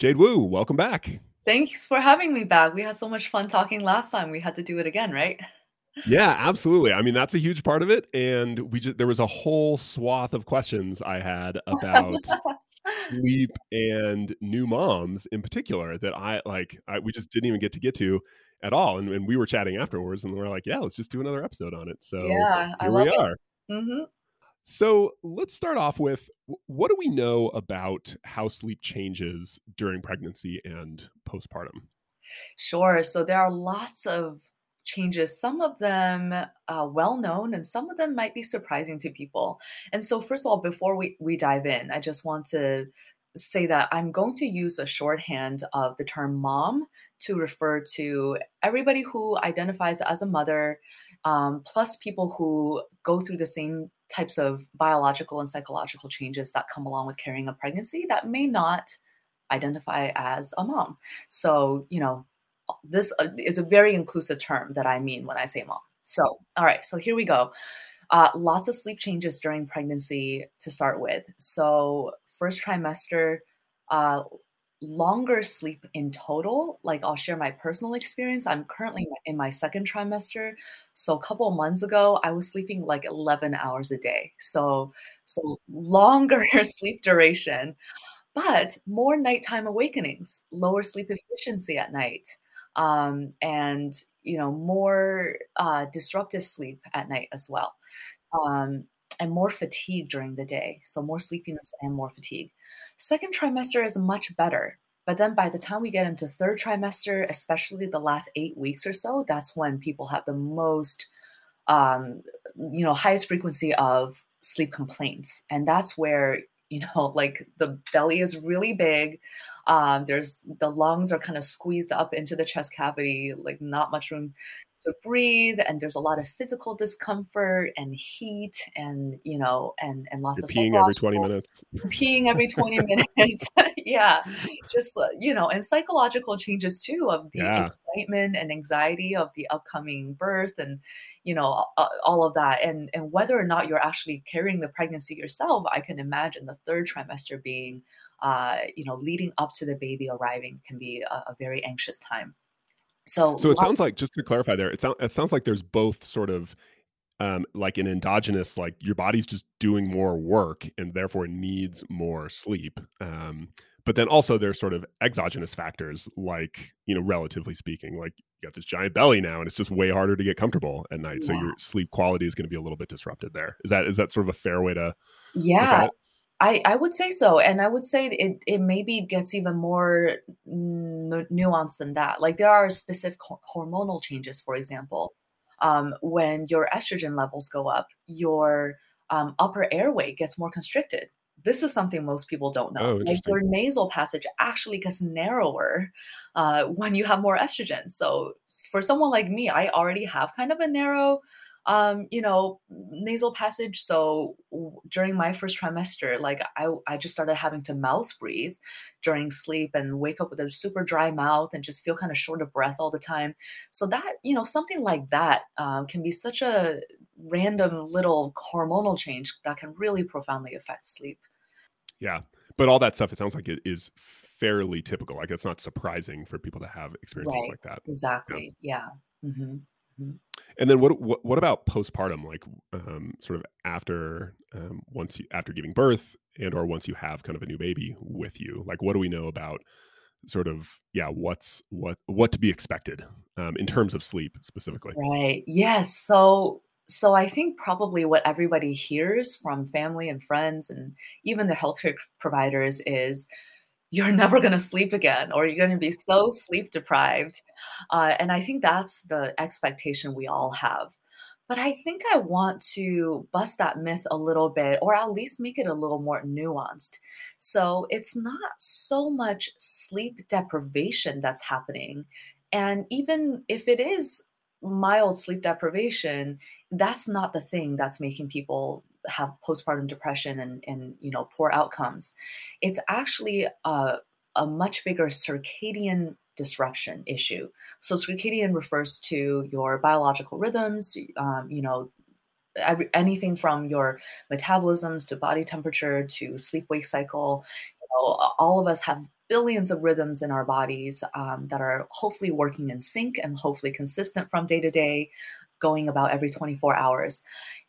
Jade Wu, welcome back. Thanks for having me back. We had so much fun talking last time. We had to do it again, right? Yeah, absolutely. I mean, that's a huge part of it. And there was a whole swath of questions I had about sleep and new moms in particular that we just didn't even get to at all. And we were chatting afterwards and we're like, yeah, let's just do another episode on it. So yeah, here we are. Mm-hmm. So let's start off with, what do we know about how sleep changes during pregnancy and postpartum? Sure. So there are lots of changes, some of them well-known and some of them might be surprising to people. And so first of all, before we dive in, I just want to say that I'm going to use a shorthand of the term mom to refer to everybody who identifies as a mother, plus people who go through the same types of biological and psychological changes that come along with carrying a pregnancy that may not identify as a mom. So, this is a very inclusive term that I mean when I say mom. So, all right, so here we go. Lots of sleep changes during pregnancy to start with. So first trimester, longer sleep in total. Like, I'll share my personal experience. I'm currently in my second trimester. So a couple of months ago, I was sleeping like 11 hours a day. So longer sleep duration, but more nighttime awakenings, lower sleep efficiency at night. And, more disruptive sleep at night as well. And more fatigue during the day. So more sleepiness and more fatigue. Second trimester is much better. But then by the time we get into third trimester, especially the last 8 weeks or so, that's when people have the most, highest frequency of sleep complaints. And that's where, the belly is really big. The lungs are kind of squeezed up into the chest cavity, like not much room to breathe. And there's a lot of physical discomfort and heat and, and lots of peeing every 20 minutes. Yeah. Just, and psychological changes too of the excitement and anxiety of the upcoming birth and, all of that. And whether or not you're actually carrying the pregnancy yourself, I can imagine the third trimester being, leading up to the baby arriving can be a very anxious time. So it sounds like, just to clarify there, it sounds like there's both sort of like an endogenous, like your body's just doing more work and therefore needs more sleep. But then also there's sort of exogenous factors, like, relatively speaking, like you got this giant belly now and it's just way harder to get comfortable at night. Yeah. So your sleep quality is going to be a little bit disrupted there. Is that sort of a fair way to look at it? I would say so. And I would say it maybe gets even more nuanced than that. Like, there are specific hormonal changes, for example, when your estrogen levels go up, your upper airway gets more constricted. This is something most people don't know. Like, your nasal passage actually gets narrower when you have more estrogen. So for someone like me, I already have kind of a narrow nasal passage. So during my first trimester, like I just started having to mouth breathe during sleep and wake up with a super dry mouth and just feel kind of short of breath all the time. So that, something like that can be such a random little hormonal change that can really profoundly affect sleep. Yeah. But all that stuff, it sounds like it is fairly typical. Like, it's not surprising for people to have experiences like that. Exactly. Yeah. Mm-hmm. And then what about postpartum? Like, sort of after, after giving birth and, or once you have kind of a new baby with you, like, what do we know about sort of, what to be expected, in terms of sleep specifically? Right. Yes. So I think probably what everybody hears from family and friends and even the healthcare providers is, you're never going to sleep again, or you're going to be so sleep deprived. And I think that's the expectation we all have. But I think I want to bust that myth a little bit, or at least make it a little more nuanced. So it's not so much sleep deprivation that's happening. And even if it is mild sleep deprivation, that's not the thing that's making people have postpartum depression and poor outcomes. It's actually a much bigger circadian disruption issue. So circadian refers to your biological rhythms, anything from your metabolisms to body temperature to sleep-wake cycle. All of us have billions of rhythms in our bodies that are hopefully working in sync and hopefully consistent from day to day, going about every 24 hours.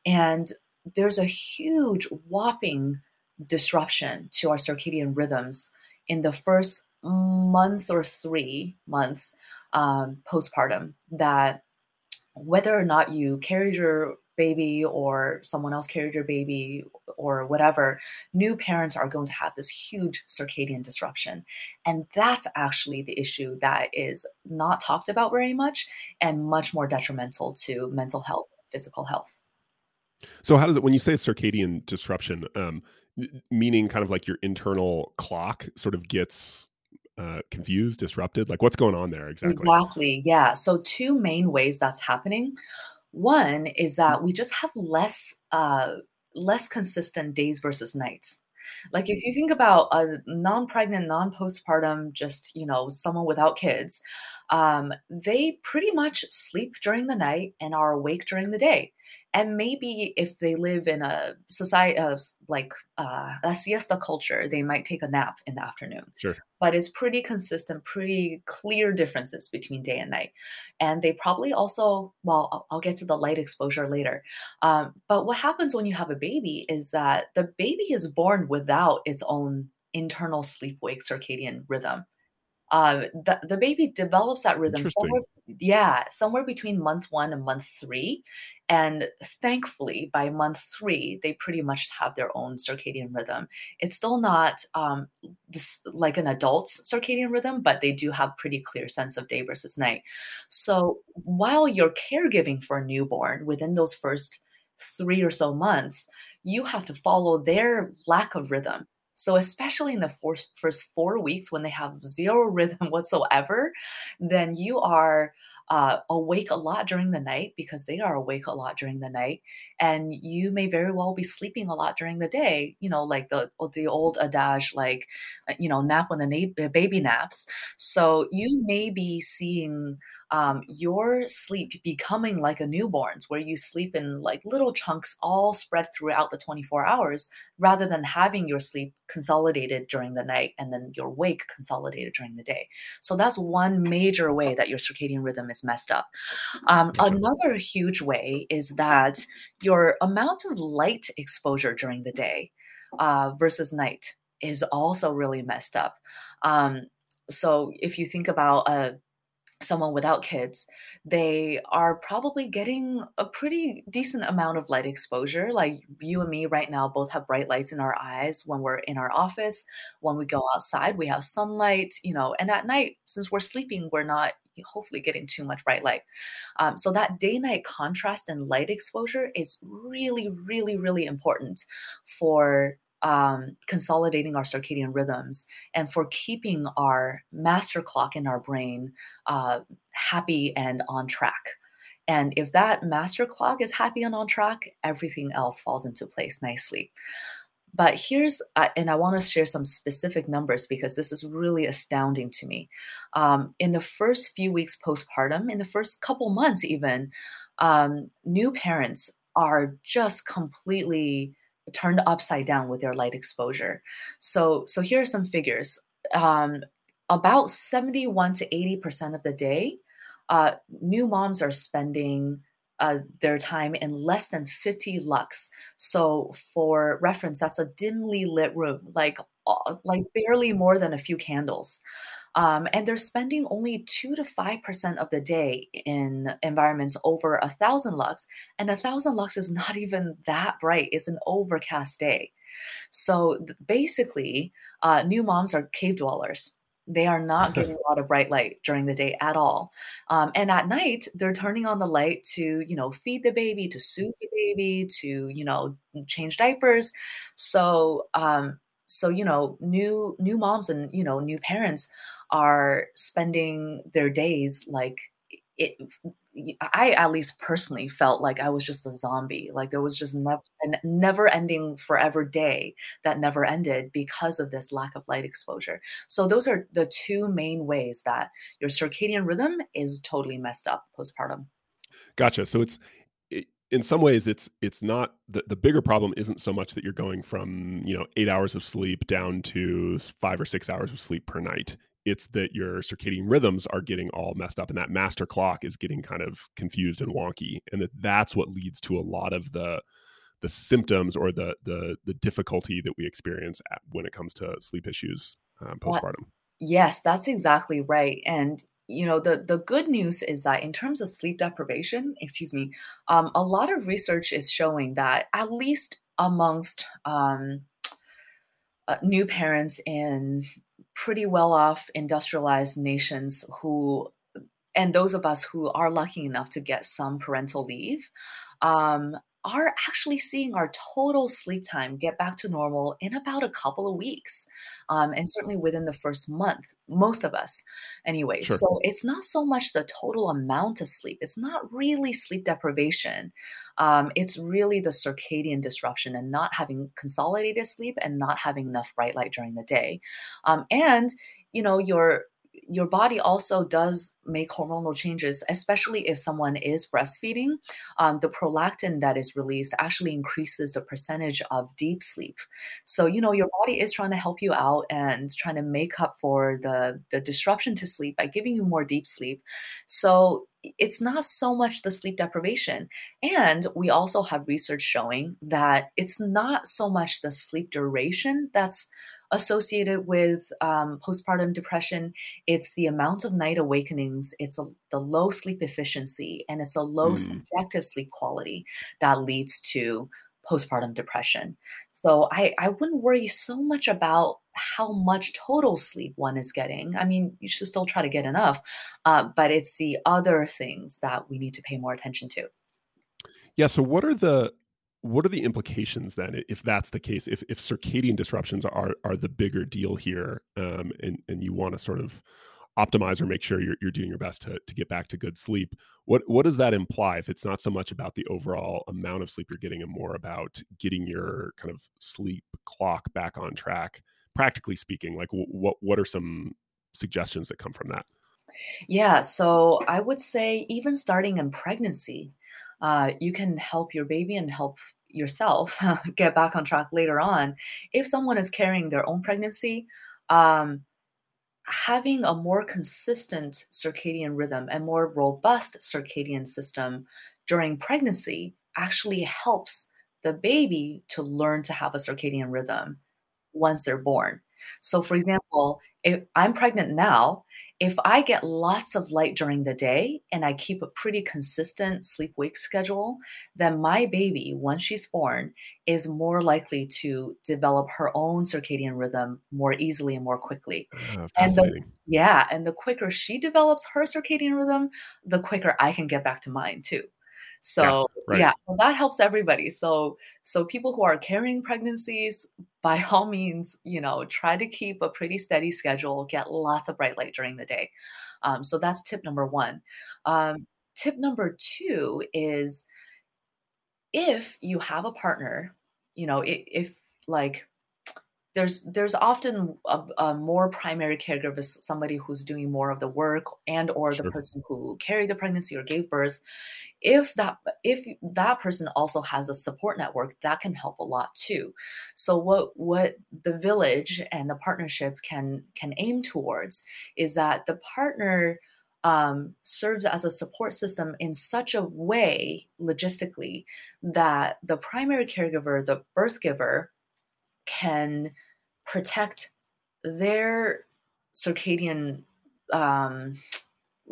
And there's a huge whopping disruption to our circadian rhythms in the first month or 3 months postpartum, that whether or not you carried your baby or someone else carried your baby or whatever, new parents are going to have this huge circadian disruption. And that's actually the issue that is not talked about very much and much more detrimental to mental health, physical health. So how does it, when you say circadian disruption, meaning kind of like your internal clock sort of gets confused, disrupted, like what's going on there exactly? Exactly. Yeah. So two main ways that's happening. One is that we just have less consistent days versus nights. Like if you think about a non-pregnant, non-postpartum, just, you know, someone without kids, they pretty much sleep during the night and are awake during the day. And maybe if they live in a society of like a siesta culture, they might take a nap in the afternoon. Sure. But it's pretty consistent, pretty clear differences between day and night. And they probably also, well, I'll get to the light exposure later. But what happens when you have a baby is that the baby is born without its own internal sleep-wake circadian rhythm. The baby develops that rhythm somewhere between month 1 and month 3. And thankfully, by month 3, they pretty much have their own circadian rhythm. It's still not like an adult's circadian rhythm, but they do have pretty clear sense of day versus night. So while you're caregiving for a newborn within those first 3 or so months, you have to follow their lack of rhythm. So especially in the first 4 weeks when they have zero rhythm whatsoever, then you are awake a lot during the night because they are awake a lot during the night. And you may very well be sleeping a lot during the day, you know, like the old adage, like, you know, nap when the baby naps. So you may be seeing your sleep becoming like a newborn's, where you sleep in like little chunks all spread throughout the 24 hours, rather than having your sleep consolidated during the night and then your wake consolidated during the day. So that's one major way that your circadian rhythm is messed up. Another huge way is that your amount of light exposure during the day versus night is also really messed up. So if you think about someone without kids, they are probably getting a pretty decent amount of light exposure. Like you and me right now both have bright lights in our eyes when we're in our office. When we go outside, we have sunlight, you know, and at night, since we're sleeping, we're not hopefully getting too much bright light. So that day-night contrast and light exposure is really, really, really important for consolidating our circadian rhythms and for keeping our master clock in our brain happy and on track. And if that master clock is happy and on track, everything else falls into place nicely. But here's, and I want to share some specific numbers because this is really astounding to me. In the first few weeks postpartum, in the first couple months even, new parents are just completely turned upside down with their light exposure. So here are some figures. About 71 to 80% of the day, new moms are spending their time in less than 50 lux. So for reference, that's a dimly lit room, like barely more than a few candles. And they're spending only 2 to 5% of the day in environments over 1,000 lux. And 1,000 lux is not even that bright. It's an overcast day. So basically, new moms are cave dwellers. They are not getting a lot of bright light during the day at all. And at night, they're turning on the light to, you know, feed the baby, to soothe the baby, to, you know, change diapers. So, you know, new moms and, you know, new parents are spending their days like it. I at least personally felt like I was just a zombie. Like there was just a never-ending forever day that never ended because of this lack of light exposure. So those are the two main ways that your circadian rhythm is totally messed up postpartum. Gotcha. So in some ways, it's not the bigger problem isn't so much that you're going from, 8 hours of sleep down to 5 or 6 hours of sleep per night. It's that your circadian rhythms are getting all messed up, and that master clock is getting kind of confused and wonky, and that's what leads to a lot of the symptoms or the difficulty that we experience when it comes to sleep issues postpartum. Yes, that's exactly right. And the good news is that in terms of sleep deprivation, a lot of research is showing that at least amongst new parents in pretty well-off industrialized nations and those of us who are lucky enough to get some parental leave, are actually seeing our total sleep time get back to normal in about a couple of weeks. And certainly within the first month, most of us anyway. Sure. So it's not so much the total amount of sleep. It's not really sleep deprivation. It's really the circadian disruption and not having consolidated sleep and not having enough bright light during the day. Your body also does make hormonal changes, especially if someone is breastfeeding. The prolactin that is released actually increases the percentage of deep sleep. So, your body is trying to help you out and trying to make up for the disruption to sleep by giving you more deep sleep. So it's not so much the sleep deprivation. And we also have research showing that it's not so much the sleep duration that's associated with postpartum depression. It's the amount of night awakenings, it's the low sleep efficiency, and it's a low subjective sleep quality that leads to postpartum depression. So I wouldn't worry so much about how much total sleep one is getting. I mean, you should still try to get enough, but it's the other things that we need to pay more attention to. Yeah. So what are the implications then, if that's the case, if circadian disruptions are the bigger deal here, and you want to sort of optimize or make sure you're doing your best to get back to good sleep, what does that imply if it's not so much about the overall amount of sleep you're getting and more about getting your kind of sleep clock back on track, practically speaking? Like what are some suggestions that come from that? Yeah, so I would say even starting in pregnancy, you can help your baby and help yourself get back on track later on. If someone is carrying their own pregnancy, having a more consistent circadian rhythm and more robust circadian system during pregnancy actually helps the baby to learn to have a circadian rhythm once they're born. So for example, if I'm pregnant now, if I get lots of light during the day and I keep a pretty consistent sleep-wake schedule, then my baby, once she's born, is more likely to develop her own circadian rhythm more easily and more quickly. And the quicker she develops her circadian rhythm, the quicker I can get back to mine too. So that helps everybody. So people who are carrying pregnancies, by all means, try to keep a pretty steady schedule, get lots of bright light during the day. So that's tip number one. Tip number two is if you have a partner, there's often a more primary caregiver, somebody who's doing more of the work and or the person who carried the pregnancy or gave birth. If that person also has a support network, that can help a lot too. So what the village and the partnership can aim towards is that the partner serves as a support system in such a way logistically that the primary caregiver, the birth giver, can protect their circadian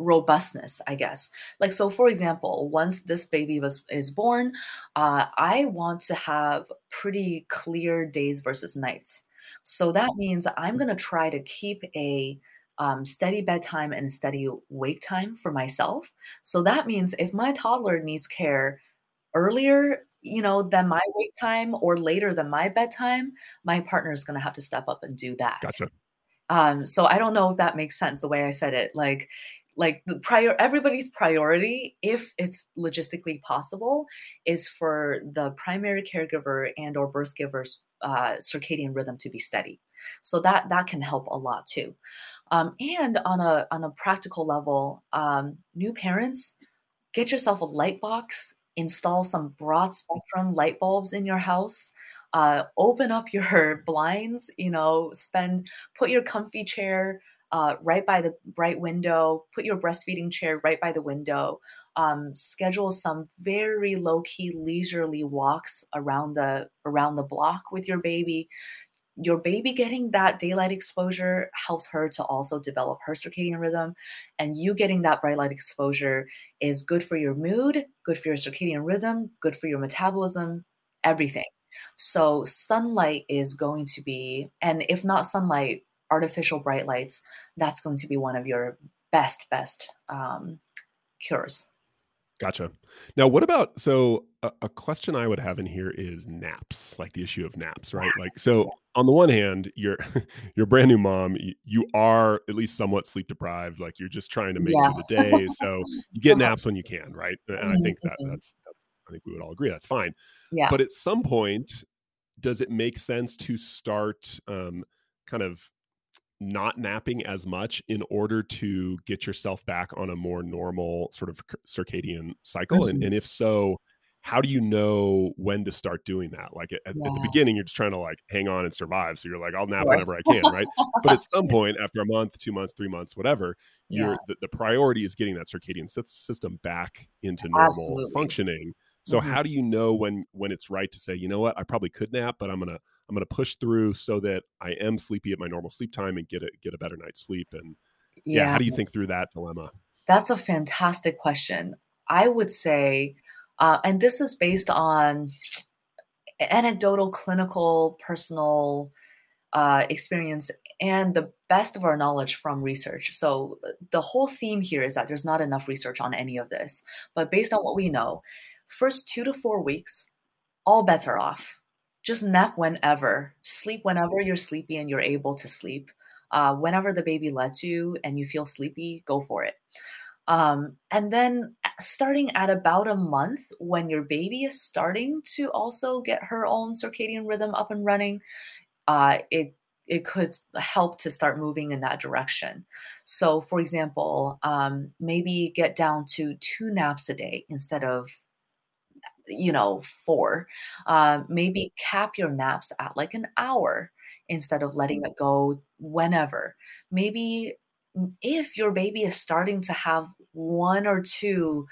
robustness, I guess. Like, so for example, once this baby is born, I want to have pretty clear days versus nights. So that means I'm going to try to keep a steady bedtime and a steady wake time for myself. So that means if my toddler needs care earlier than my wake time or later than my bedtime, my partner is going to have to step up and do that. Gotcha. So I don't know if that makes sense the way I said it, like everybody's priority, if it's logistically possible, is for the primary caregiver and or birth giver's circadian rhythm to be steady. So that can help a lot too. And on a practical level, new parents, get yourself a light box install some broad spectrum light bulbs in your house, open up your blinds, put your comfy chair right by the bright window, put your breastfeeding chair right by the window, schedule some very low-key leisurely walks around the block with your baby. Your baby getting that daylight exposure helps her to also develop her circadian rhythm. And you getting that bright light exposure is good for your mood, good for your circadian rhythm, good for your metabolism, everything. So sunlight is going to be, and if not sunlight, artificial bright lights, that's going to be one of your best cures. Gotcha. Now, what about, so a question I would have in here is naps, like the issue of naps, right? Like, so on the one hand, you're a brand new mom, you are at least somewhat sleep deprived, like you're just trying to make it the day. So you get naps when you can, right? And I think I think we would all agree that's fine. Yeah. But at some point, does it make sense to start kind of not napping as much in order to get yourself back on a more normal sort of circadian cycle? Mm-hmm. And if so, how do you know when to start doing that? Like at the beginning, you're just trying to like hang on and survive. So you're like, I'll nap whenever I can, right? But at some point after a month, 2 months, 3 months, whatever, the priority is getting that circadian system back into normal functioning. So how do you know when it's right to say, you know what, I probably could nap, but I'm gonna push through so that I am sleepy at my normal sleep time and get a better night's sleep? And how do you think through that dilemma? That's a fantastic question. I would say, and this is based on anecdotal, clinical, personal experience, and the best of our knowledge from research. So the whole theme here is that there's not enough research on any of this, but based on what we know, first 2 to 4 weeks, all bets are off. Just nap whenever, sleep whenever you're sleepy and you're able to sleep. Whenever the baby lets you and you feel sleepy, go for it. And then starting at about a month, when your baby is starting to also get her own circadian rhythm up and running, it could help to start moving in that direction. So for example, maybe get down to 2 naps a day instead of 4, maybe cap your naps at like an hour instead of letting it go whenever. Maybe if your baby is starting to have 1 or 2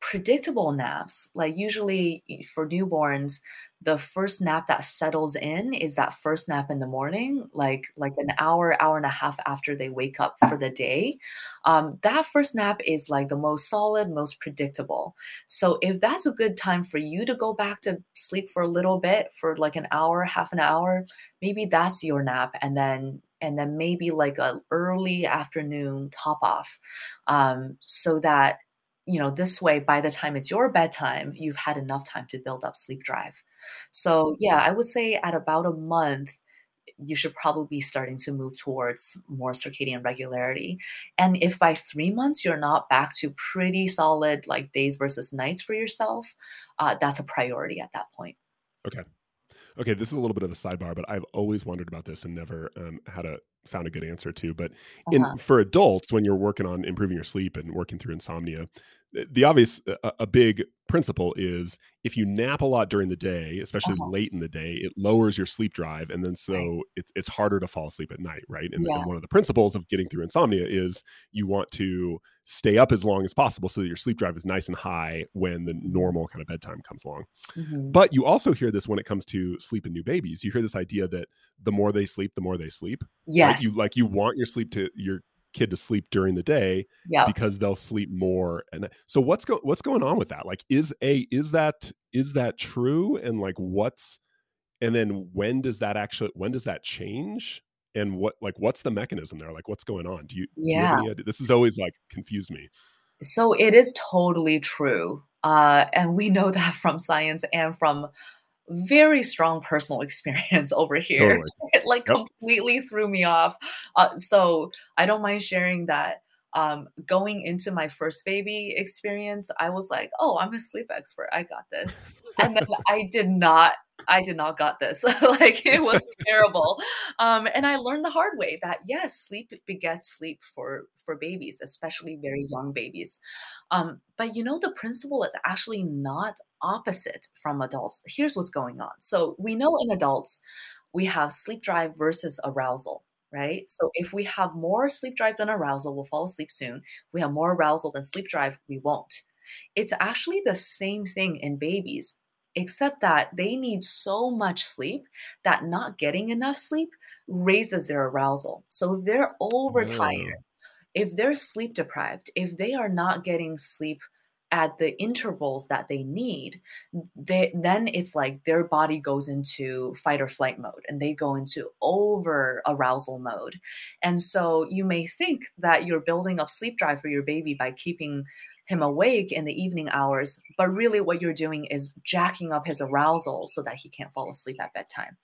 predictable naps, like usually for newborns, the first nap that settles in is that first nap in the morning, like an hour, hour and a half after they wake up for the day. That first nap is like the most solid, most predictable. So if that's a good time for you to go back to sleep for a little bit, for like an hour, half an hour, maybe that's your nap. And then maybe like an early afternoon top off, so that, this way, by the time it's your bedtime, you've had enough time to build up sleep drive. So I would say at about a month, you should probably be starting to move towards more circadian regularity. And if by 3 months, you're not back to pretty solid like days versus nights for yourself, that's a priority at that point. Okay. This is a little bit of a sidebar, but I've always wondered about this and never found a good answer to. But for adults, when you're working on improving your sleep and working through insomnia, the obvious, a big principle is if you nap a lot during the day, especially late in the day, it lowers your sleep drive. And then so it's harder to fall asleep at night, right? And one of the principles of getting through insomnia is you want to stay up as long as possible so that your sleep drive is nice and high when the normal kind of bedtime comes along. Mm-hmm. But you also hear this when it comes to sleep in new babies. You hear this idea that the more they sleep, the more they sleep. Yes. Right? You want your sleep to... your kid to sleep during the day because they'll sleep more. And so what's going on with that? Like is that true? And like and then when does that change? And what's the mechanism there? Like what's going on? Do you have any idea? This has always like confused me. So it is totally true. And we know that from science and from very strong personal experience over here. Totally. It completely threw me off. So I don't mind sharing that going into my first baby experience, I was like, oh, I'm a sleep expert. I got this. And then I did not got this. Like, it was terrible. And I learned the hard way that yes, sleep begets sleep for babies, especially very young babies. But you know, the principle is actually not opposite from adults. Here's what's going on. So we know in adults, we have sleep drive versus arousal, right? So if we have more sleep drive than arousal, we'll fall asleep soon. We have more arousal than sleep drive, we won't. It's actually the same thing in babies, except that they need so much sleep that not getting enough sleep raises their arousal. So if they're overtired, if they're sleep deprived, if they are not getting sleep at the intervals that they need, then it's like their body goes into fight or flight mode and they go into over arousal mode. And so you may think that you're building up sleep drive for your baby by keeping him awake in the evening hours, but really what you're doing is jacking up his arousal so that he can't fall asleep at bedtime.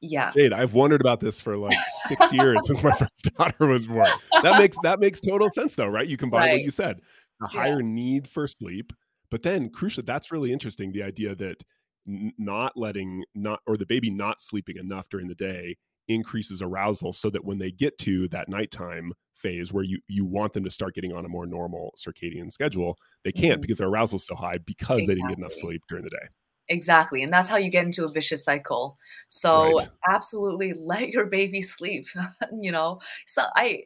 Yeah. Jade, I've wondered about this for like 6 years since my first daughter was born. That makes total sense though, right? You combine what you said, a higher need for sleep, but then crucially, that's really interesting. The idea that the baby not sleeping enough during the day increases arousal so that when they get to that nighttime phase where you want them to start getting on a more normal circadian schedule, they can't because their arousal is so high because they didn't get enough sleep during the day. Exactly. And that's how you get into a vicious cycle. So absolutely let your baby sleep, you know. So I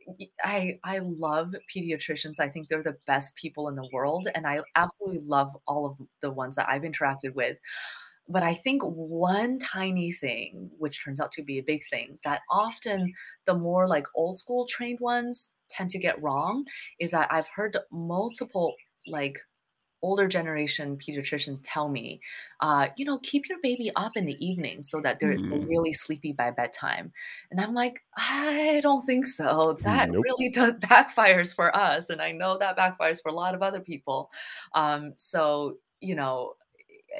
love pediatricians. I think they're the best people in the world. And I absolutely love all of the ones that I've interacted with. But I think one tiny thing, which turns out to be a big thing, that often the more like old school trained ones tend to get wrong, is that I've heard multiple like older generation pediatricians tell me, you know, keep your baby up in the evening so that they're really sleepy by bedtime. And I'm like, I don't think so. That really does backfires for us. And I know that backfires for a lot of other people. So, you know,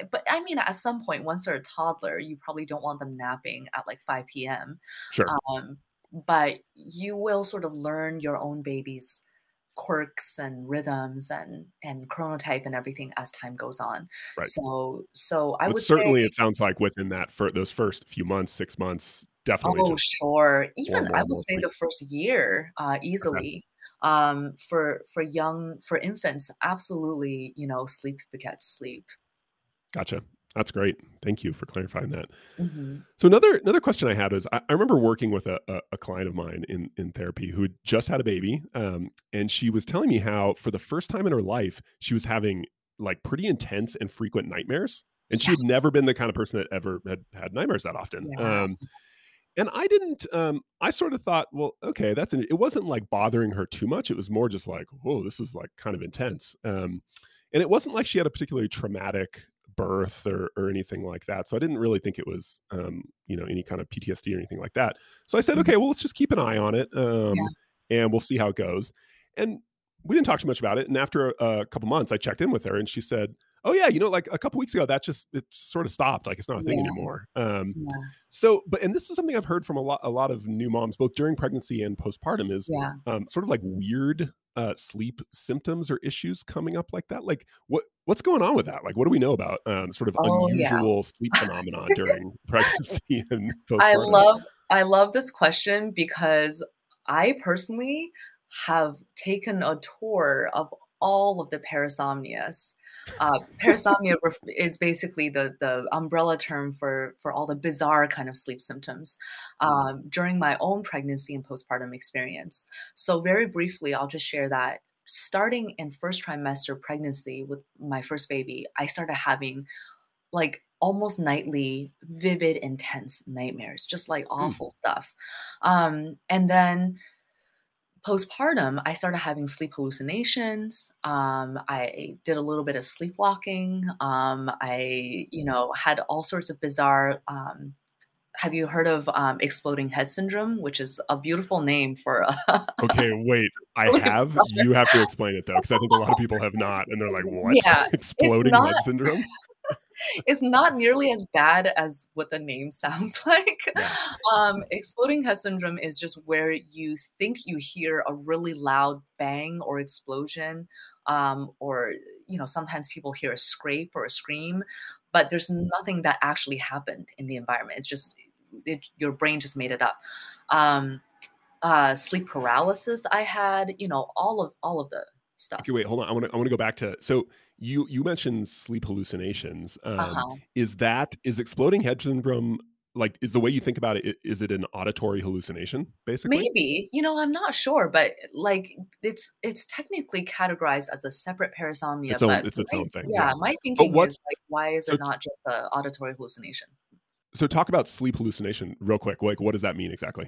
but I mean, at some point, once they're a toddler, you probably don't want them napping at like 5 p.m. Sure. But you will sort of learn your own baby's quirks and rhythms and chronotype and everything as time goes on. Right. So I would certainly say, it sounds like within that for those first few months, 6 months, definitely. Oh, sure. Even I would say the first year, easily. Okay. For infants, absolutely. You know, sleep begets sleep. Gotcha. That's great. Thank you for clarifying that. Mm-hmm. So another question I had is, I remember working with a client of mine in therapy who had just had a baby. And she was telling me how for the first time in her life, she was having like pretty intense and frequent nightmares. And she had never been the kind of person that ever had nightmares that often. Yeah. And I didn't, I sort of thought, well, okay, it wasn't like bothering her too much. It was more just like, whoa, this is like kind of intense. And it wasn't like she had a particularly traumatic birth or anything like that. So I didn't really think it was, you know, any kind of PTSD or anything like that. So I said, okay, well, let's just keep an eye on it. And we'll see how it goes. And we didn't talk too much about it. And after a couple months, I checked in with her and she said, oh yeah, you know, like a couple weeks ago, it sort of stopped. Like it's not a thing anymore. So, and this is something I've heard from a lot of new moms, both during pregnancy and postpartum is sort of like weird sleep symptoms or issues coming up like that. Like what's going on with that? Like, what do we know about sort of unusual sleep phenomenon during pregnancy and postpartum? I love this question because I personally have taken a tour of all of the parasomnias. Parasomnia is basically the umbrella term for all the bizarre kind of sleep symptoms during my own pregnancy and postpartum experience. So very briefly, I'll just share that starting in first trimester pregnancy with my first baby, I started having like almost nightly, vivid, intense nightmares, just like awful stuff. And then postpartum, I started having sleep hallucinations. I did a little bit of sleepwalking. I, you know, had all sorts of bizarre, have you heard of exploding head syndrome, which is a beautiful name for Okay, wait, I have. You have to explain it though, because I think a lot of people have not. And they're like, what? Yeah, exploding head syndrome? It's not nearly as bad as what the name sounds like. Yeah. Exploding head syndrome is just where you think you hear a really loud bang or explosion or, you know, sometimes people hear a scrape or a scream, but there's nothing that actually happened in the environment. It's just your brain just made it up. Sleep paralysis I had, you know, all of the stuff. Okay, wait, hold on. I want to go back to, so you mentioned sleep hallucinations. Is exploding head syndrome, like, is the way you think about it, is it an auditory hallucination, basically? Maybe, you know, I'm not sure, but like it's technically categorized as a separate parasomnia. It's its own thing. Yeah. My thinking is like, why is it not just an auditory hallucination? So talk about sleep hallucination real quick. Like, what does that mean exactly?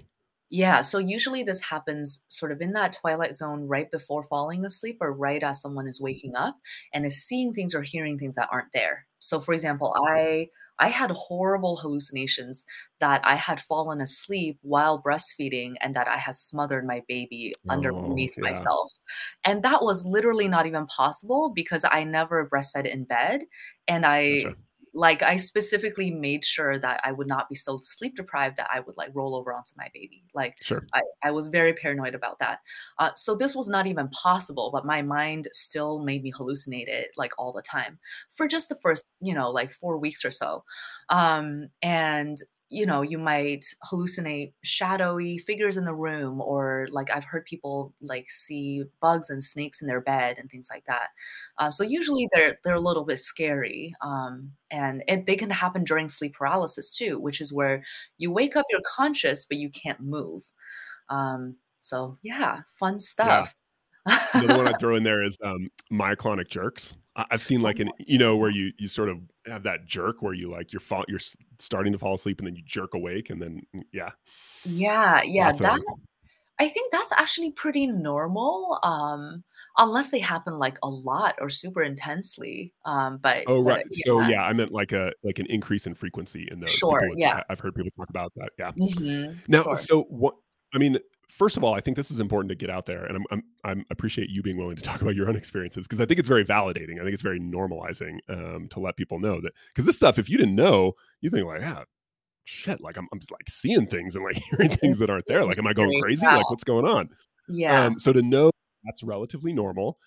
Yeah. So usually this happens sort of in that twilight zone right before falling asleep or right as someone is waking up and is seeing things or hearing things that aren't there. So for example, I had horrible hallucinations that I had fallen asleep while breastfeeding and that I had smothered my baby underneath myself. And that was literally not even possible because I never breastfed in bed. And I specifically made sure that I would not be so sleep deprived that I would like roll over onto my baby. Like, sure. I was very paranoid about that. So this was not even possible, but my mind still made me hallucinate it like all the time for just the first, you know, like 4 weeks or so. And you know, you might hallucinate shadowy figures in the room, or like I've heard people like see bugs and snakes in their bed and things like that. So usually they're a little bit scary, and they can happen during sleep paralysis too, which is where you wake up, you're conscious, but you can't move. So yeah, fun stuff. Yeah. Another one I throw in there is myoclonic jerks. I've seen like an, you know, where you sort of have that jerk where you like you're starting to fall asleep and then you jerk awake and then yeah. That, I think that's actually pretty normal, unless they happen like a lot or super intensely. I meant like an increase in frequency in those. Sure, yeah. I've heard people talk about that. Yeah. Mm-hmm, now, so what? I mean, first of all, I think this is important to get out there, and I'm appreciate you being willing to talk about your own experiences because I think it's very validating. I think it's very normalizing to let people know that, because this stuff, if you didn't know, you think like, shit, like I'm just like seeing things and like hearing things that aren't there. Like, am I going crazy? Like, what's going on? Yeah. So to know that's relatively normal,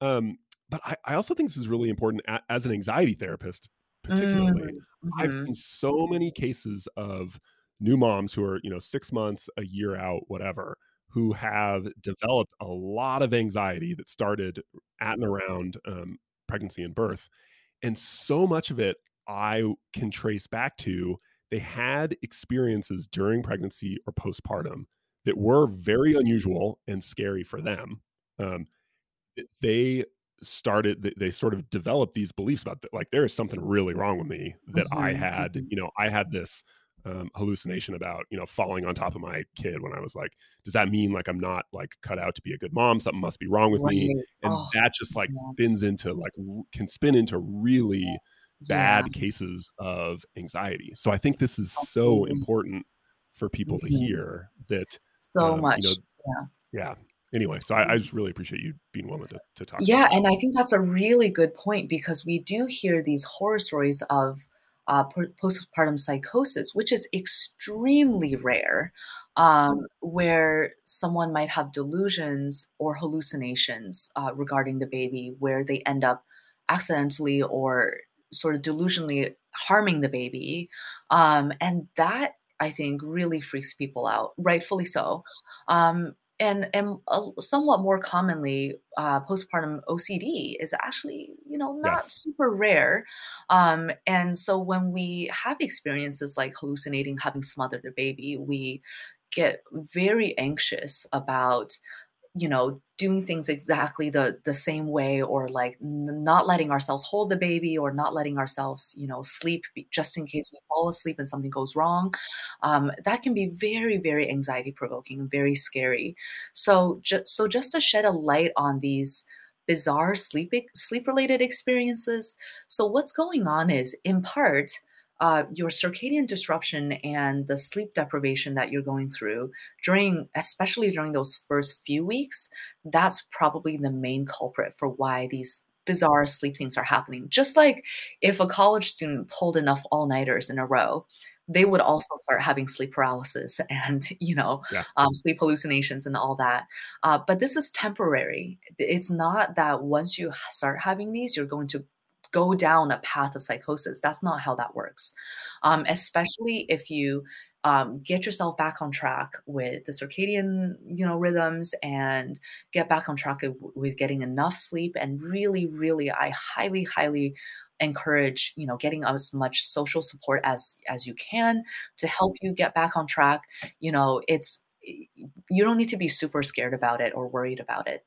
but I also think this is really important as an anxiety therapist, particularly. Mm-hmm. I've seen so many cases of new moms who are, you know, 6 months, a year out, whatever, who have developed a lot of anxiety that started at and around pregnancy and birth. And so much of it I can trace back to, they had experiences during pregnancy or postpartum that were very unusual and scary for them. They sort of developed these beliefs about that, like, there is something really wrong with me that I had this hallucination about, you know, falling on top of my kid when I was like, does that mean like I'm not like cut out to be a good mom? Something must be wrong with me. And that just like spins into like, can spin into really bad cases of anxiety. So I think this is so important for people to hear that. So much. You know, yeah. Anyway, so I just really appreciate you being willing to talk. Yeah. And I think that's a really good point, because we do hear these horror stories of postpartum psychosis, which is extremely rare, where someone might have delusions or hallucinations regarding the baby, where they end up accidentally or sort of delusionally harming the baby. And that, I think, really freaks people out, rightfully so. And somewhat more commonly, postpartum OCD is actually, you know, not super rare. And so when we have experiences like hallucinating, having smothered a baby, we get very anxious about, you know, doing things exactly the same way, or like not letting ourselves hold the baby, or not letting ourselves, you know, sleep just in case we fall asleep and something goes wrong. That can be very, very anxiety provoking and very scary. So just to shed a light on these bizarre sleep related experiences. So what's going on is, in part, your circadian disruption and the sleep deprivation that you're going through especially during those first few weeks, that's probably the main culprit for why these bizarre sleep things are happening. Just like if a college student pulled enough all-nighters in a row, they would also start having sleep paralysis and, sleep hallucinations and all that. But this is temporary. It's not that once you start having these, you're going to go down a path of psychosis. That's not how that works. Especially if you get yourself back on track with the circadian, rhythms, and get back on track with getting enough sleep. And really, really, I highly, highly encourage, getting as much social support as you can to help you get back on track. You don't need to be super scared about it or worried about it.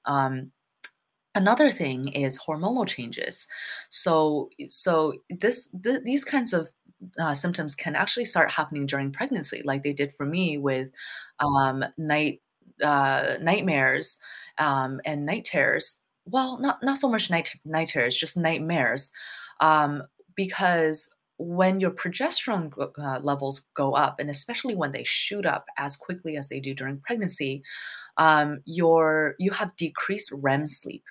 Another thing is hormonal changes. So these kinds of symptoms can actually start happening during pregnancy, like they did for me with nightmares and night terrors. Well, not so much night terrors, just nightmares, because when your progesterone levels go up, and especially when they shoot up as quickly as they do during pregnancy, you have decreased REM sleep.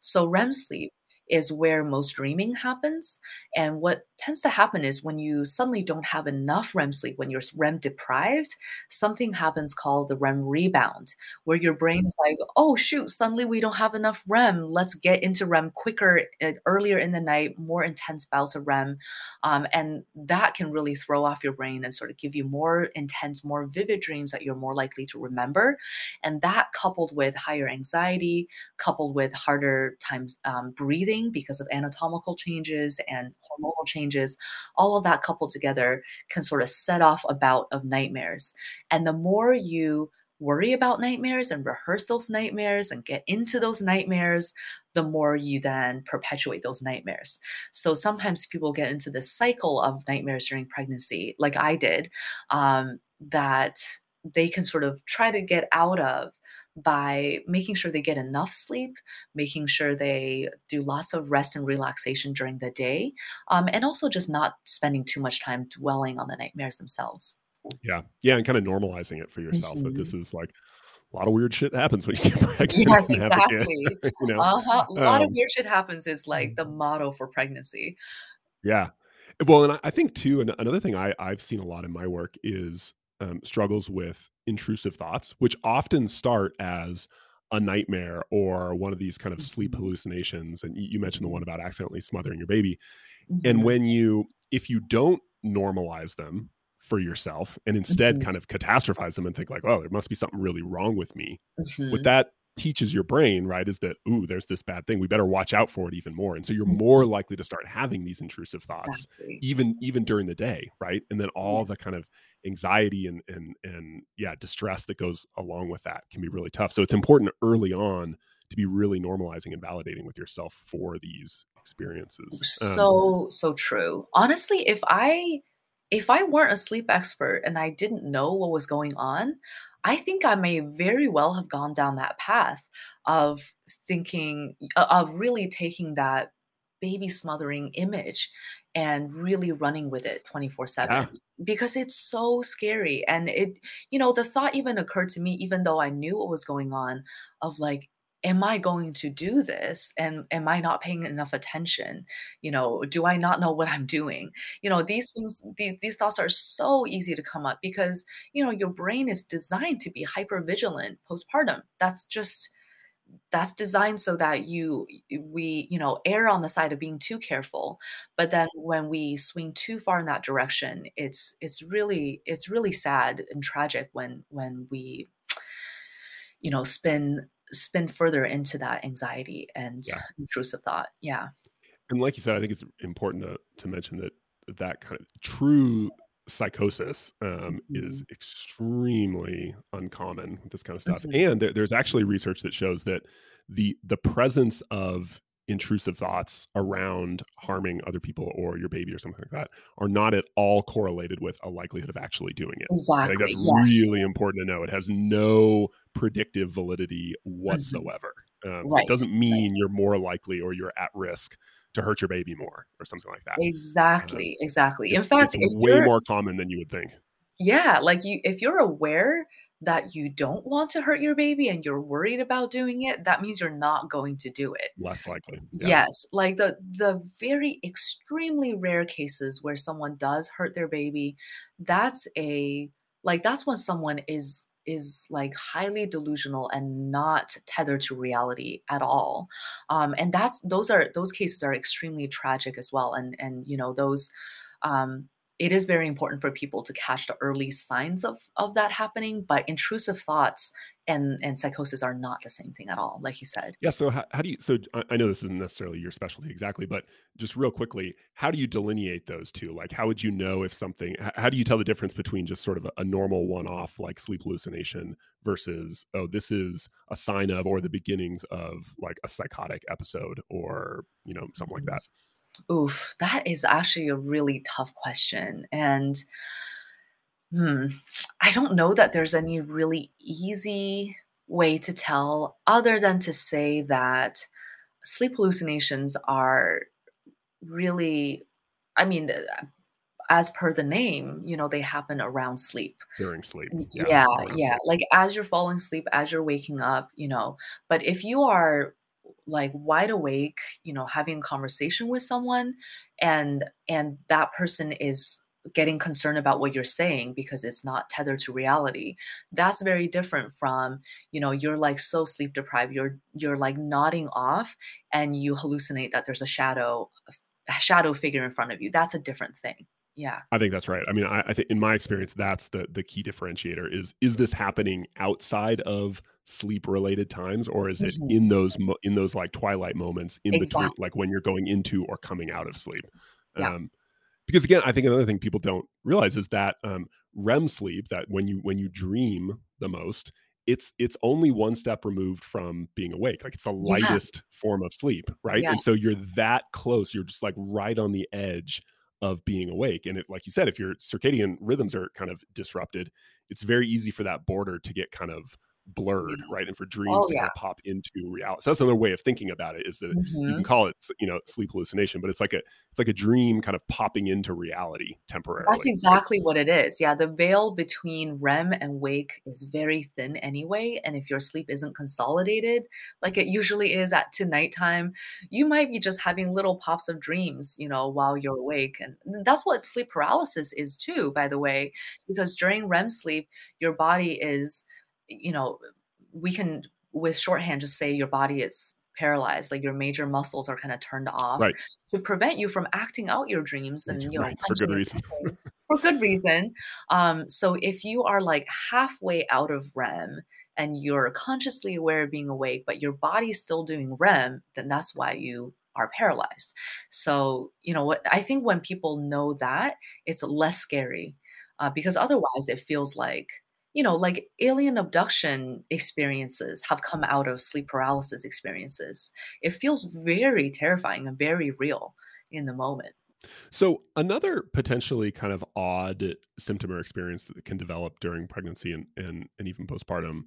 So REM sleep is where most dreaming happens. And what tends to happen is when you suddenly don't have enough REM sleep, when you're REM deprived, something happens called the REM rebound, where your brain is like, oh shoot, suddenly we don't have enough REM. Let's get into REM quicker, earlier in the night, more intense bouts of REM. And that can really throw off your brain and sort of give you more intense, more vivid dreams that you're more likely to remember. And that, coupled with higher anxiety, coupled with harder times breathing, because of anatomical changes and hormonal changes, all of that coupled together can sort of set off a bout of nightmares. And the more you worry about nightmares and rehearse those nightmares and get into those nightmares, the more you then perpetuate those nightmares. So sometimes people get into this cycle of nightmares during pregnancy, like I did, that they can sort of try to get out of by making sure they get enough sleep, making sure they do lots of rest and relaxation during the day, and also just not spending too much time dwelling on the nightmares themselves. Yeah, and kind of normalizing it for yourself, mm-hmm. that this is like a lot of weird shit happens when you get pregnant. Yes, exactly. A lot of weird shit happens is like the motto for pregnancy. Yeah. Well, and I think too, and another thing I've seen a lot in my work is struggles with intrusive thoughts, which often start as a nightmare or one of these kind of sleep hallucinations. And you mentioned the one about accidentally smothering your baby. Mm-hmm. And if you don't normalize them for yourself and instead mm-hmm. kind of catastrophize them and think like, oh, there must be something really wrong with me. Mm-hmm. What that teaches your brain, right, is that, ooh, there's this bad thing. We better watch out for it even more. And so you're more likely to start having these intrusive thoughts, exactly. even during the day, right? And then all the kind of anxiety and distress that goes along with that can be really tough. So it's important early on to be really normalizing and validating with yourself for these experiences. So true. Honestly, if I weren't a sleep expert and I didn't know what was going on, I think I may very well have gone down that path of thinking, of really taking that baby smothering image and really running with it 24/7, because it's so scary. And it, the thought even occurred to me, even though I knew what was going on, of like, am I going to do this? And am I not paying enough attention? Do I not know what I'm doing? These things, these thoughts are so easy to come up because, your brain is designed to be hypervigilant postpartum. That's designed so that we err on the side of being too careful. But then when we swing too far in that direction, it's really sad and tragic when we, spin further into that anxiety and intrusive thought. Yeah. And like you said, I think it's important to mention that kind of true psychosis is extremely uncommon with this kind of stuff. Mm-hmm. And there's actually research that shows that the presence of intrusive thoughts around harming other people or your baby or something like that are not at all correlated with a likelihood of actually doing it. Exactly. I think that's really important to know. It has no predictive validity whatsoever. Mm-hmm. Right. It doesn't mean you're more likely or you're at risk to hurt your baby more or something like that. Exactly. Exactly. In fact, it's way more common than you would think. Yeah. Like if you're aware that you don't want to hurt your baby and you're worried about doing it, that means you're not going to do it. Less likely. Yeah. Yes. Like the very extremely rare cases where someone does hurt their baby, that's when someone is like highly delusional and not tethered to reality at all. And those cases are extremely tragic as well. And you know, it is very important for people to catch the early signs of that happening, but intrusive thoughts and psychosis are not the same thing at all, like you said. Yeah. So so I know this isn't necessarily your specialty exactly, but just real quickly, how do you delineate those two? Like, how would you know if something, how do you tell the difference between just sort of a normal one-off like sleep hallucination versus, oh, this is a sign of, or the beginnings of like a psychotic episode or, you know, something like that? Oof, that is actually a really tough question. And I don't know that there's any really easy way to tell other than to say that sleep hallucinations are really, I mean, as per the name, you know, they happen around sleep. During sleep. Yeah. Like as you're falling asleep, as you're waking up, you know, but if you are like wide awake, you know, having a conversation with someone and that person is getting concerned about what you're saying because it's not tethered to reality, that's very different from, you know, you're like so sleep deprived, you're like nodding off and you hallucinate that there's a shadow figure in front of you. That's a different thing. Yeah, I think that's right. I mean, I think in my experience, that's the key differentiator is this happening outside of sleep related times, or is it in those like twilight moments in between, like when you're going into or coming out of sleep? Yeah. Because again, I think another thing people don't realize is that REM sleep, that when you dream the most, it's only one step removed from being awake. Like it's the lightest form of sleep, right? Yeah. And so you're that close. You're just like right on the edge of being awake. And it, like you said, if your circadian rhythms are kind of disrupted, it's very easy for that border to get kind of blurred, right? And for dreams to kind of pop into reality. So that's another way of thinking about it, is that you can call it, you know, sleep hallucination, but it's like a dream kind of popping into reality temporarily. That's exactly what it is. Yeah. The veil between REM and wake is very thin anyway. And if your sleep isn't consolidated, like it usually is to nighttime, you might be just having little pops of dreams, you know, while you're awake. And that's what sleep paralysis is too, by the way, because during REM sleep, your body is, you know, we can with shorthand just say your body is paralyzed, like your major muscles are kind of turned off to prevent you from acting out your dreams and, you know, for good reason. For good reason. So if you are like halfway out of REM and you're consciously aware of being awake, but your body's still doing REM, then that's why you are paralyzed. So, you know what, I think when people know that, it's less scary because otherwise it feels like, you know, like alien abduction experiences have come out of sleep paralysis experiences. It feels very terrifying and very real in the moment. So another potentially kind of odd symptom or experience that can develop during pregnancy and even postpartum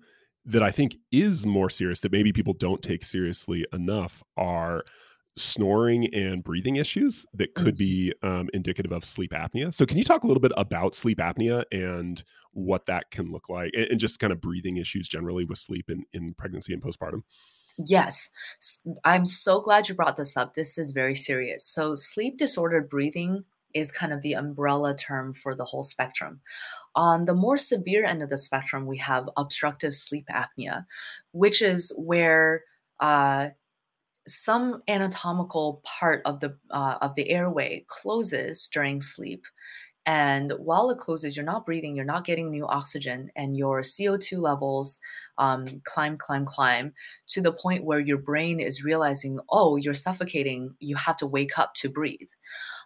that I think is more serious, that maybe people don't take seriously enough, are snoring and breathing issues that could be indicative of sleep apnea. So can you talk a little bit about sleep apnea and what that can look like, and just kind of breathing issues generally with sleep in pregnancy and postpartum? Yes. I'm so glad you brought this up. This is very serious. So sleep disordered breathing is kind of the umbrella term for the whole spectrum. On the more severe end of the spectrum, we have obstructive sleep apnea, which is where some anatomical part of the airway closes during sleep. And while it closes, you're not breathing, you're not getting new oxygen, and your CO2 levels climb to the point where your brain is realizing, oh, you're suffocating, you have to wake up to breathe.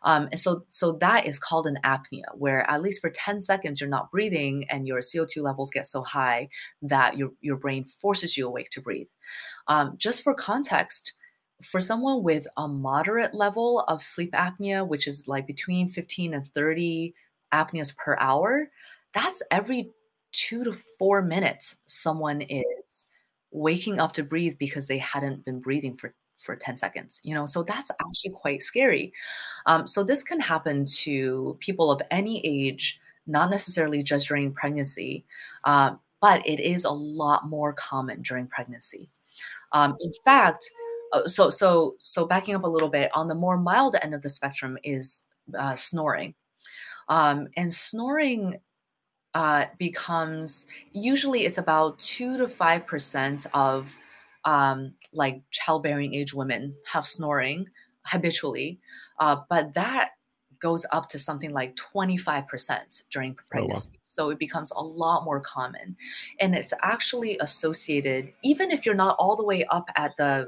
And so that is called an apnea, where at least for 10 seconds, you're not breathing and your CO2 levels get so high that your brain forces you awake to breathe. Just for context, for someone with a moderate level of sleep apnea, which is like between 15 and 30 apneas per hour, that's every 2 to 4 minutes someone is waking up to breathe because they hadn't been breathing for 10 seconds, you know, so that's actually quite scary. So this can happen to people of any age, not necessarily just during pregnancy. but it is a lot more common during pregnancy. In fact, so backing up a little bit, on the more mild end of the spectrum is snoring. And snoring becomes, usually it's about 2 to 5% of like childbearing age women have snoring habitually, but that goes up to something like 25% during pregnancy. Oh, wow. So it becomes a lot more common, and it's actually associated, even if you're not all the way up at the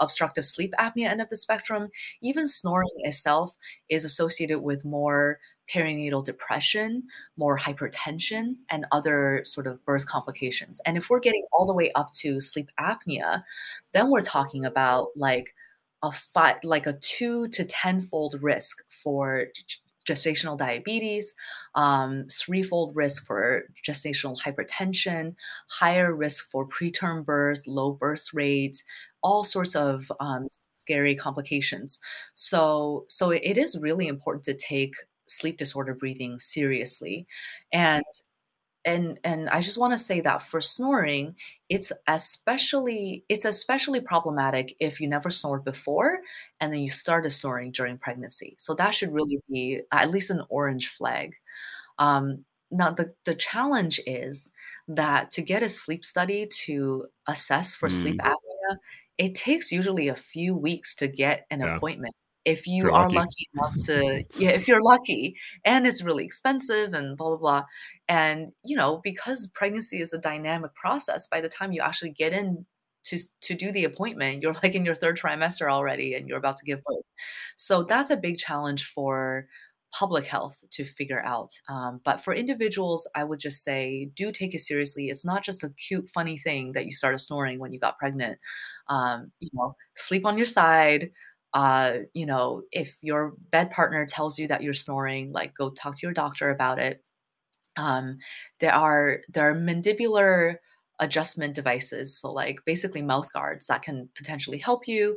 obstructive sleep apnea end of the spectrum, even snoring itself is associated with more perinatal depression, more hypertension, and other sort of birth complications. And if we're getting all the way up to sleep apnea, then we're talking about like a 2 to 10-fold risk for gestational diabetes, 3-fold risk for gestational hypertension, higher risk for preterm birth, low birth rates, all sorts of scary complications. So it is really important to take sleep disorder breathing seriously. And I just want to say that for snoring, it's especially problematic if you never snored before and then you started snoring during pregnancy. So that should really be at least an orange flag. Now, the challenge is that to get a sleep study to assess for sleep apnea, it takes usually a few weeks to get an appointment. If you are lucky enough to, if you're lucky, and it's really expensive and blah, blah, blah. And, because pregnancy is a dynamic process, by the time you actually get in to do the appointment, you're like in your third trimester already and you're about to give birth. So that's a big challenge for public health to figure out. But for individuals, I would just say, do take it seriously. It's not just a cute, funny thing that you started snoring when you got pregnant. Sleep on your side. If your bed partner tells you that you're snoring, like go talk to your doctor about it. There are mandibular adjustment devices, so like basically mouth guards that can potentially help you.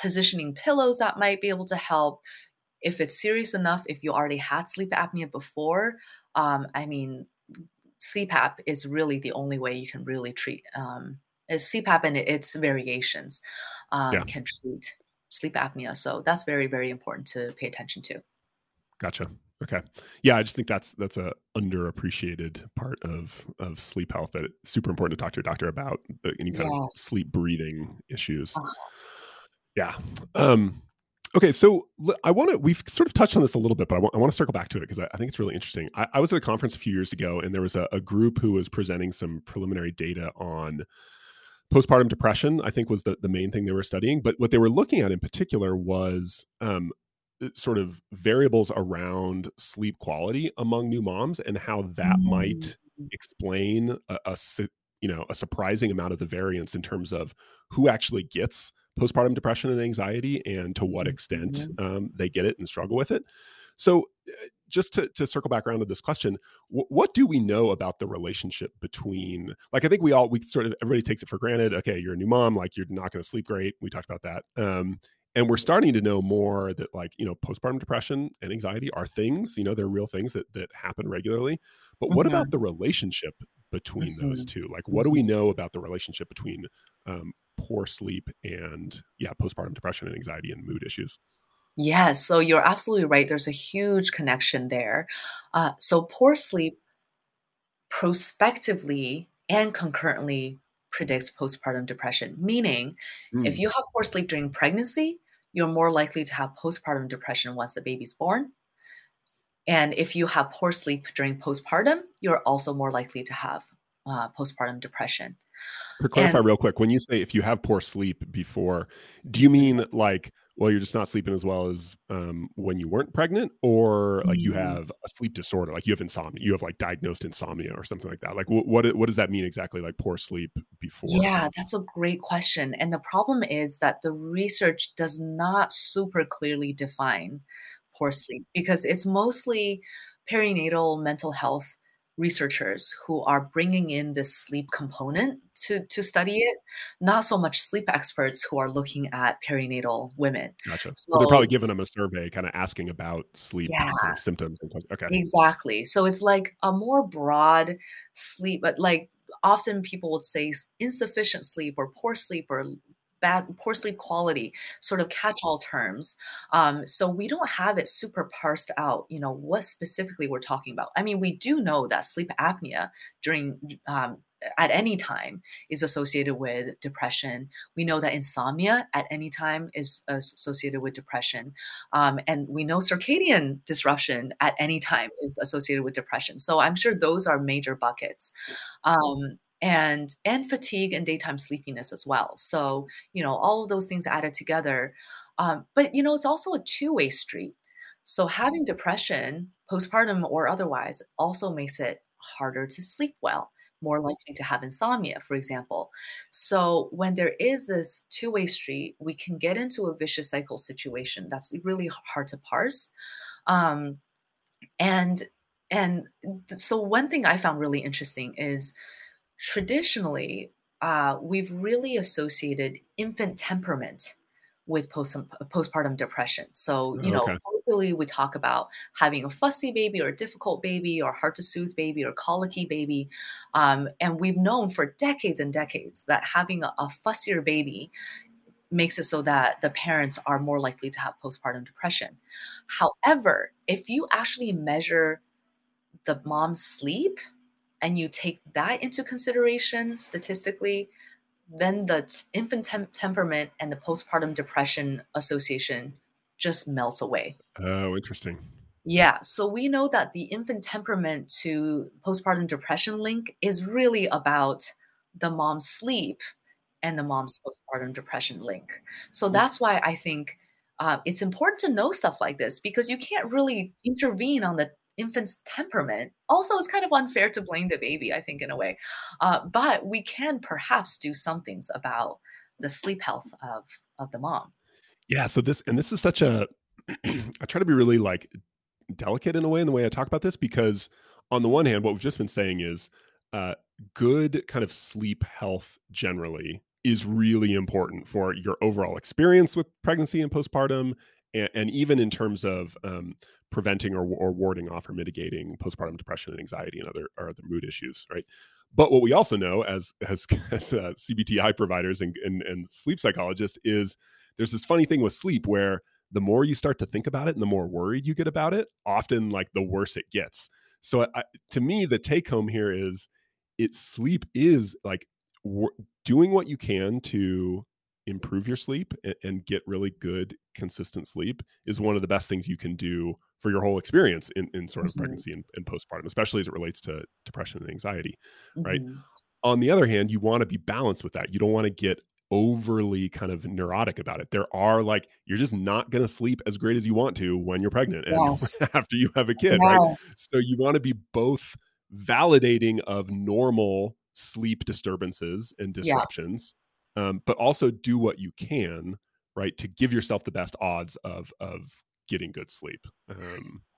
Positioning pillows that might be able to help. If it's serious enough, if you already had sleep apnea before, CPAP is really the only way you can really treat CPAP and its variations can treat sleep apnea. So that's very, very important to pay attention to. Gotcha. Okay. Yeah. I just think that's a underappreciated part of sleep health, that it's super important to talk to your doctor about any kind of sleep breathing issues. Yeah. Okay. So we've sort of touched on this a little bit, but I want to circle back to it because I think it's really interesting. I was at a conference a few years ago and there was a group who was presenting some preliminary data on postpartum depression, I think was the main thing they were studying. But what they were looking at in particular was sort of variables around sleep quality among new moms and how that might explain a surprising amount of the variance in terms of who actually gets postpartum depression and anxiety and to what extent they get it and struggle with it. So just to circle back around to this question, what do we know about the relationship between, like, I think everybody takes it for granted. Okay, you're a new mom, like you're not going to sleep great. We talked about that. And we're starting to know more that postpartum depression and anxiety are things, they're real things that happen regularly. But what about the relationship between those two? Like, what do we know about the relationship between poor sleep and postpartum depression and anxiety and mood issues? Yeah, so you're absolutely right. There's a huge connection there. So poor sleep prospectively and concurrently predicts postpartum depression, meaning if you have poor sleep during pregnancy, you're more likely to have postpartum depression once the baby's born. And if you have poor sleep during postpartum, you're also more likely to have postpartum depression. To clarify real quick, when you say if you have poor sleep before, do you mean like, well, you're just not sleeping as well as when you weren't pregnant, or like you have a sleep disorder, like you have insomnia, you have like diagnosed insomnia or something like that? Like what does that mean exactly? Like poor sleep before? Yeah, that's a great question. And the problem is that the research does not super clearly define poor sleep because it's mostly perinatal mental health researchers who are bringing in this sleep component to study it, not so much sleep experts who are looking at perinatal women. Gotcha. So they're probably giving them a survey kind of asking about sleep kind of symptoms. Okay. Exactly. So it's like a more broad sleep, but like often people would say insufficient sleep or poor sleep or poor sleep quality, sort of catch-all terms. So we don't have it super parsed out, you know, what specifically we're talking about. I mean, we do know that sleep apnea during at any time is associated with depression. We know that insomnia at any time is associated with depression. And we know circadian disruption at any time is associated with depression. So I'm sure those are major buckets. And fatigue and daytime sleepiness as well. So, you know, all of those things added together. But, you know, it's also a two-way street. So having depression, postpartum or otherwise, also makes it harder to sleep well, more likely to have insomnia, for example. So when there is this two-way street, we can get into a vicious cycle situation that's really hard to parse. So one thing I found really interesting is, traditionally, we've really associated infant temperament with postpartum depression. So, you know, hopefully we talk about having a fussy baby or a difficult baby or hard to soothe baby or colicky baby. And we've known for decades and decades that having a fussier baby makes it so that the parents are more likely to have postpartum depression. However, if you actually measure the mom's sleep, and you take that into consideration statistically, then the infant temperament and the postpartum depression association just melts away. Oh, interesting. Yeah. So we know that the infant temperament to postpartum depression link is really about the mom's sleep and the mom's postpartum depression link. So that's why I think it's important to know stuff like this, because you can't really intervene on the infant's temperament. Also, it's kind of unfair to blame the baby, I think, in a way. But we can perhaps do some things about the sleep health of the mom. Yeah. So this is such a, I try to be really like delicate in a way, in the way I talk about this, because on the one hand, what we've just been saying is good kind of sleep health generally is really important for your overall experience with pregnancy and postpartum. And even in terms of preventing or warding off or mitigating postpartum depression and anxiety and other mood issues, right? But what we also know as CBTI providers and sleep psychologists is there's this funny thing with sleep where the more you start to think about it and the more worried you get about it, often like the worse it gets. So to me, the take home here is sleep is like doing what you can to improve your sleep and get really good, consistent sleep is one of the best things you can do for your whole experience in sort of pregnancy and postpartum, especially as it relates to depression and anxiety, right? On the other hand, you want to be balanced with that. You don't want to get overly kind of neurotic about it. There are like, you're just not going to sleep as great as you want to when you're pregnant and after you have a kid, right? So you want to be both validating of normal sleep disturbances and disruptions, but also do what you can, right, to give yourself the best odds of getting good sleep.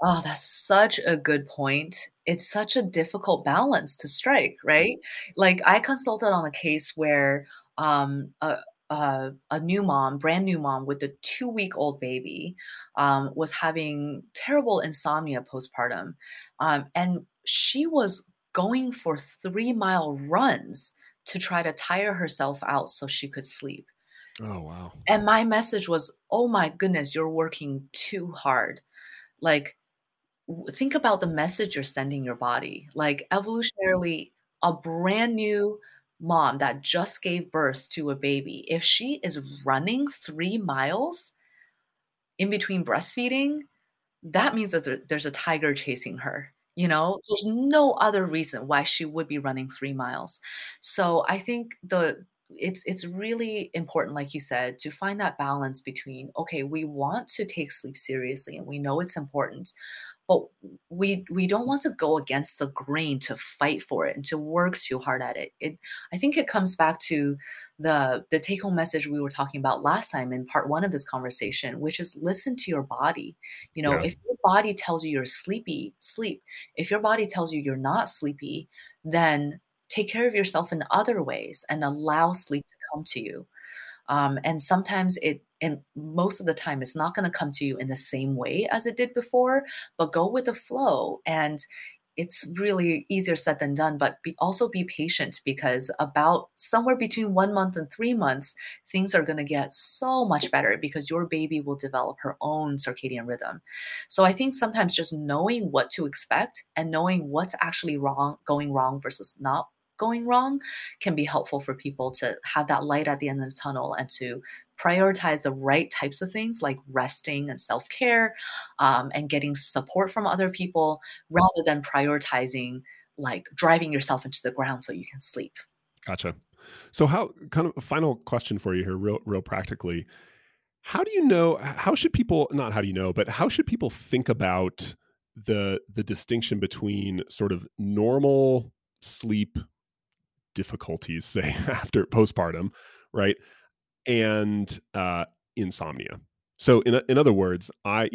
Oh, that's such a good point. It's such a difficult balance to strike, right? Like I consulted on a case where a new mom, brand new mom with a 2-week-old baby was having terrible insomnia postpartum. And she was going for 3-mile runs to try to tire herself out so she could sleep. Oh, wow. And my message was, oh my goodness, you're working too hard. Like, think about the message you're sending your body. Like, evolutionarily, a brand new mom that just gave birth to a baby, if she is running 3 miles in between breastfeeding, that means that there's a tiger chasing her. You know, there's no other reason why she would be running 3 miles. So I think it's really important, like you said, to find that balance between, okay, we want to take sleep seriously and we know it's important, but we don't want to go against the grain to fight for it and to work too hard at it. I think it comes back to the take-home message we were talking about last time in part one of this conversation, which is listen to your body. You know, if your body tells you you're sleepy, sleep. If your body tells you you're not sleepy, then take care of yourself in other ways and allow sleep to come to you. And sometimes most of the time, it's not going to come to you in the same way as it did before, but go with the flow. And it's really easier said than done, but also be patient, because about somewhere between 1 month and 3 months, things are going to get so much better because your baby will develop her own circadian rhythm. So I think sometimes just knowing what to expect and knowing what's actually going wrong versus not going wrong can be helpful for people to have that light at the end of the tunnel and to prioritize the right types of things like resting and self-care and getting support from other people, rather than prioritizing like driving yourself into the ground so you can sleep. Gotcha. So how, kind of a final question for you here, real practically, how should people think about the distinction between sort of normal sleep difficulties, say after postpartum, right, and insomnia? So in other words, I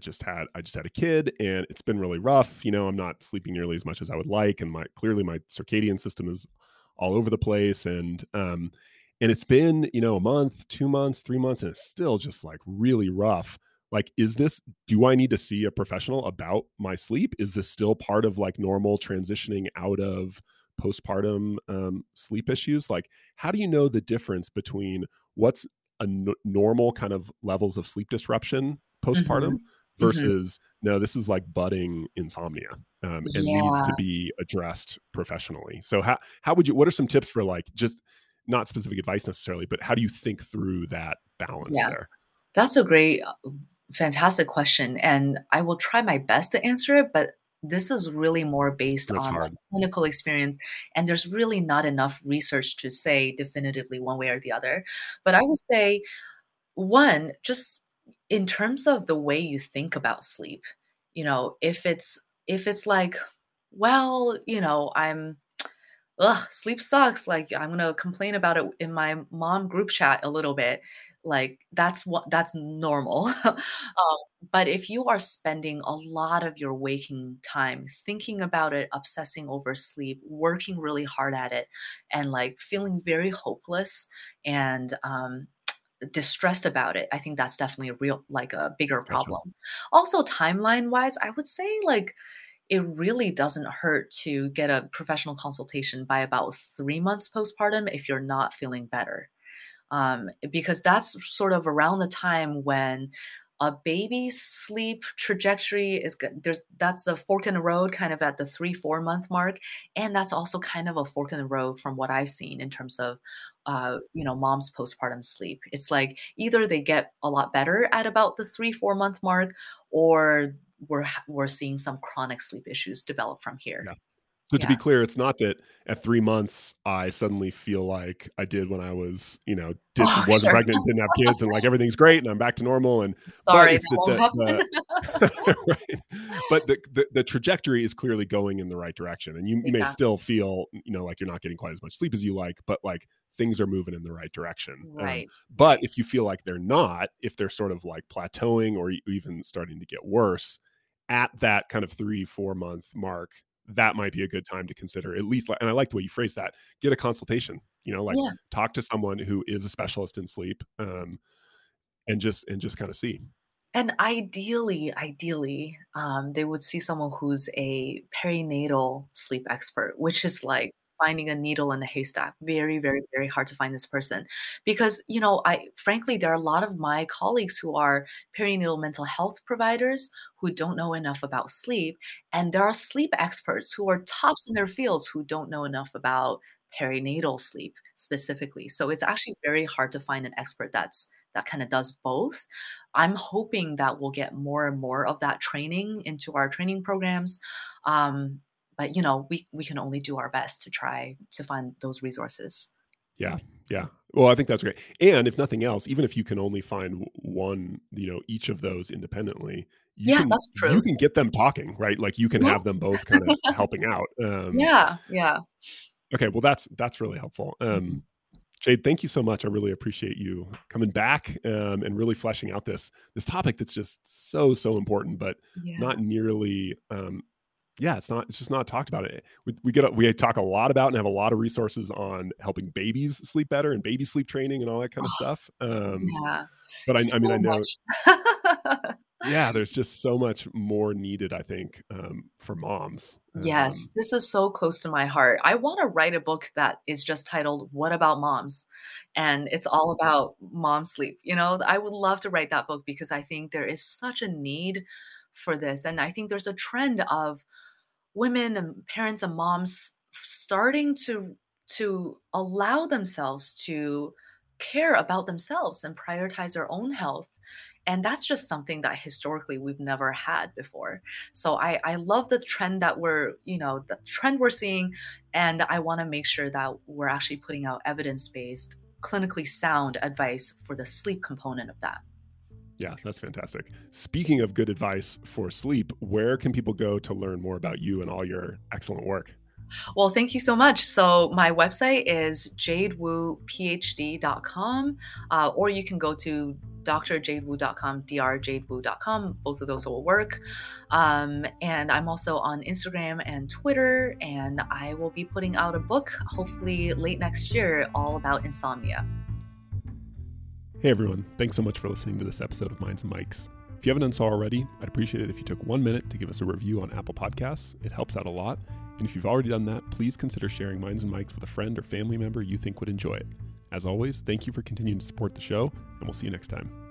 just had a kid and it's been really rough. You know, I'm not sleeping nearly as much as I would like, and clearly my circadian system is all over the place, and it's been, you know, a month, 2 months, 3 months, and it's still just like really rough. Like, do I need to see a professional about my sleep? Is this still part of like normal transitioning out of postpartum sleep issues? Like, how do you know the difference between what's a normal kind of levels of sleep disruption postpartum versus no, this is like budding insomnia and needs to be addressed professionally? So what are some tips for, like, just not specific advice necessarily, but how do you think through that balance there? That's a great, fantastic question. And I will try my best to answer it, but this is really more based on clinical experience. And there's really not enough research to say definitively one way or the other. But I would say, one, just in terms of the way you think about sleep, you know, if it's like, well, you know, sleep sucks, like I'm going to complain about it in my mom group chat a little bit. Like that's normal. But if you are spending a lot of your waking time thinking about it, obsessing over sleep, working really hard at it, and like feeling very hopeless and distressed about it, I think that's definitely a bigger problem. Right. Also, timeline wise, I would say like it really doesn't hurt to get a professional consultation by about 3 months postpartum if you're not feeling better. Because that's sort of around the time when a baby's sleep trajectory is good. That's the fork in the road kind of at the 3-4 month mark. And that's also kind of a fork in the road from what I've seen in terms of, you know, mom's postpartum sleep. It's like either they get a lot better at about the 3-4 month mark, or we're seeing some chronic sleep issues develop from here. Yeah. So to be clear, it's not that at 3 months, I suddenly feel like I did when I was, you know, pregnant and didn't have kids and like, everything's great and I'm back to normal. And sorry, right. But the trajectory is clearly going in the right direction. And you may still feel, you know, like you're not getting quite as much sleep as you like, but like things are moving in the right direction. Right. But if you feel like they're not, if they're sort of like plateauing or even starting to get worse at that kind of 3-4 month mark, that might be a good time to consider, at least. And I like the way you phrase that, get a consultation, you know, like talk to someone who is a specialist in sleep, and just kind of see. And ideally, they would see someone who's a perinatal sleep expert, which is like finding a needle in a haystack. Very, very, very hard to find this person, because, you know, frankly, there are a lot of my colleagues who are perinatal mental health providers who don't know enough about sleep. And there are sleep experts who are tops in their fields who don't know enough about perinatal sleep specifically. So it's actually very hard to find an expert that kind of does both. I'm hoping that we'll get more and more of that training into our training programs. But, you know, we can only do our best to try to find those resources. Yeah. Well, I think that's great. And if nothing else, even if you can only find one, each of those independently, that's true. You can get them talking, right? Like you can have them both kind of helping out. Yeah. Okay. Well, that's really helpful. Jade, thank you so much. I really appreciate you coming back and really fleshing out this topic that's just so important, but not nearly. It's just not talked about. It. We talk a lot about and have a lot of resources on helping babies sleep better and baby sleep training and all that kind of stuff. But I know. There's just so much more needed, I think, for moms. Yes, this is so close to my heart. I want to write a book that is just titled, What About Moms? And it's all about mom sleep. I would love to write that book because I think there is such a need for this. And I think there's a trend of women and parents and moms starting to allow themselves to care about themselves and prioritize their own health. And that's just something that historically we've never had before. So I love the trend that we're seeing. And I want to make sure that we're actually putting out evidence-based, clinically sound advice for the sleep component of that. Yeah, that's fantastic. Speaking of good advice for sleep, where can people go to learn more about you and all your excellent work? Well, thank you so much. So my website is jadewuphd.com, or you can go to drjadewu.com, drjadewu.com. Both of those will work. And I'm also on Instagram and Twitter, and I will be putting out a book, hopefully late next year, all about insomnia. Hey everyone, thanks so much for listening to this episode of Minds and Mics. If you haven't done so already, I'd appreciate it if you took 1 minute to give us a review on Apple Podcasts. It helps out a lot. And if you've already done that, please consider sharing Minds and Mics with a friend or family member you think would enjoy it. As always, thank you for continuing to support the show, and we'll see you next time.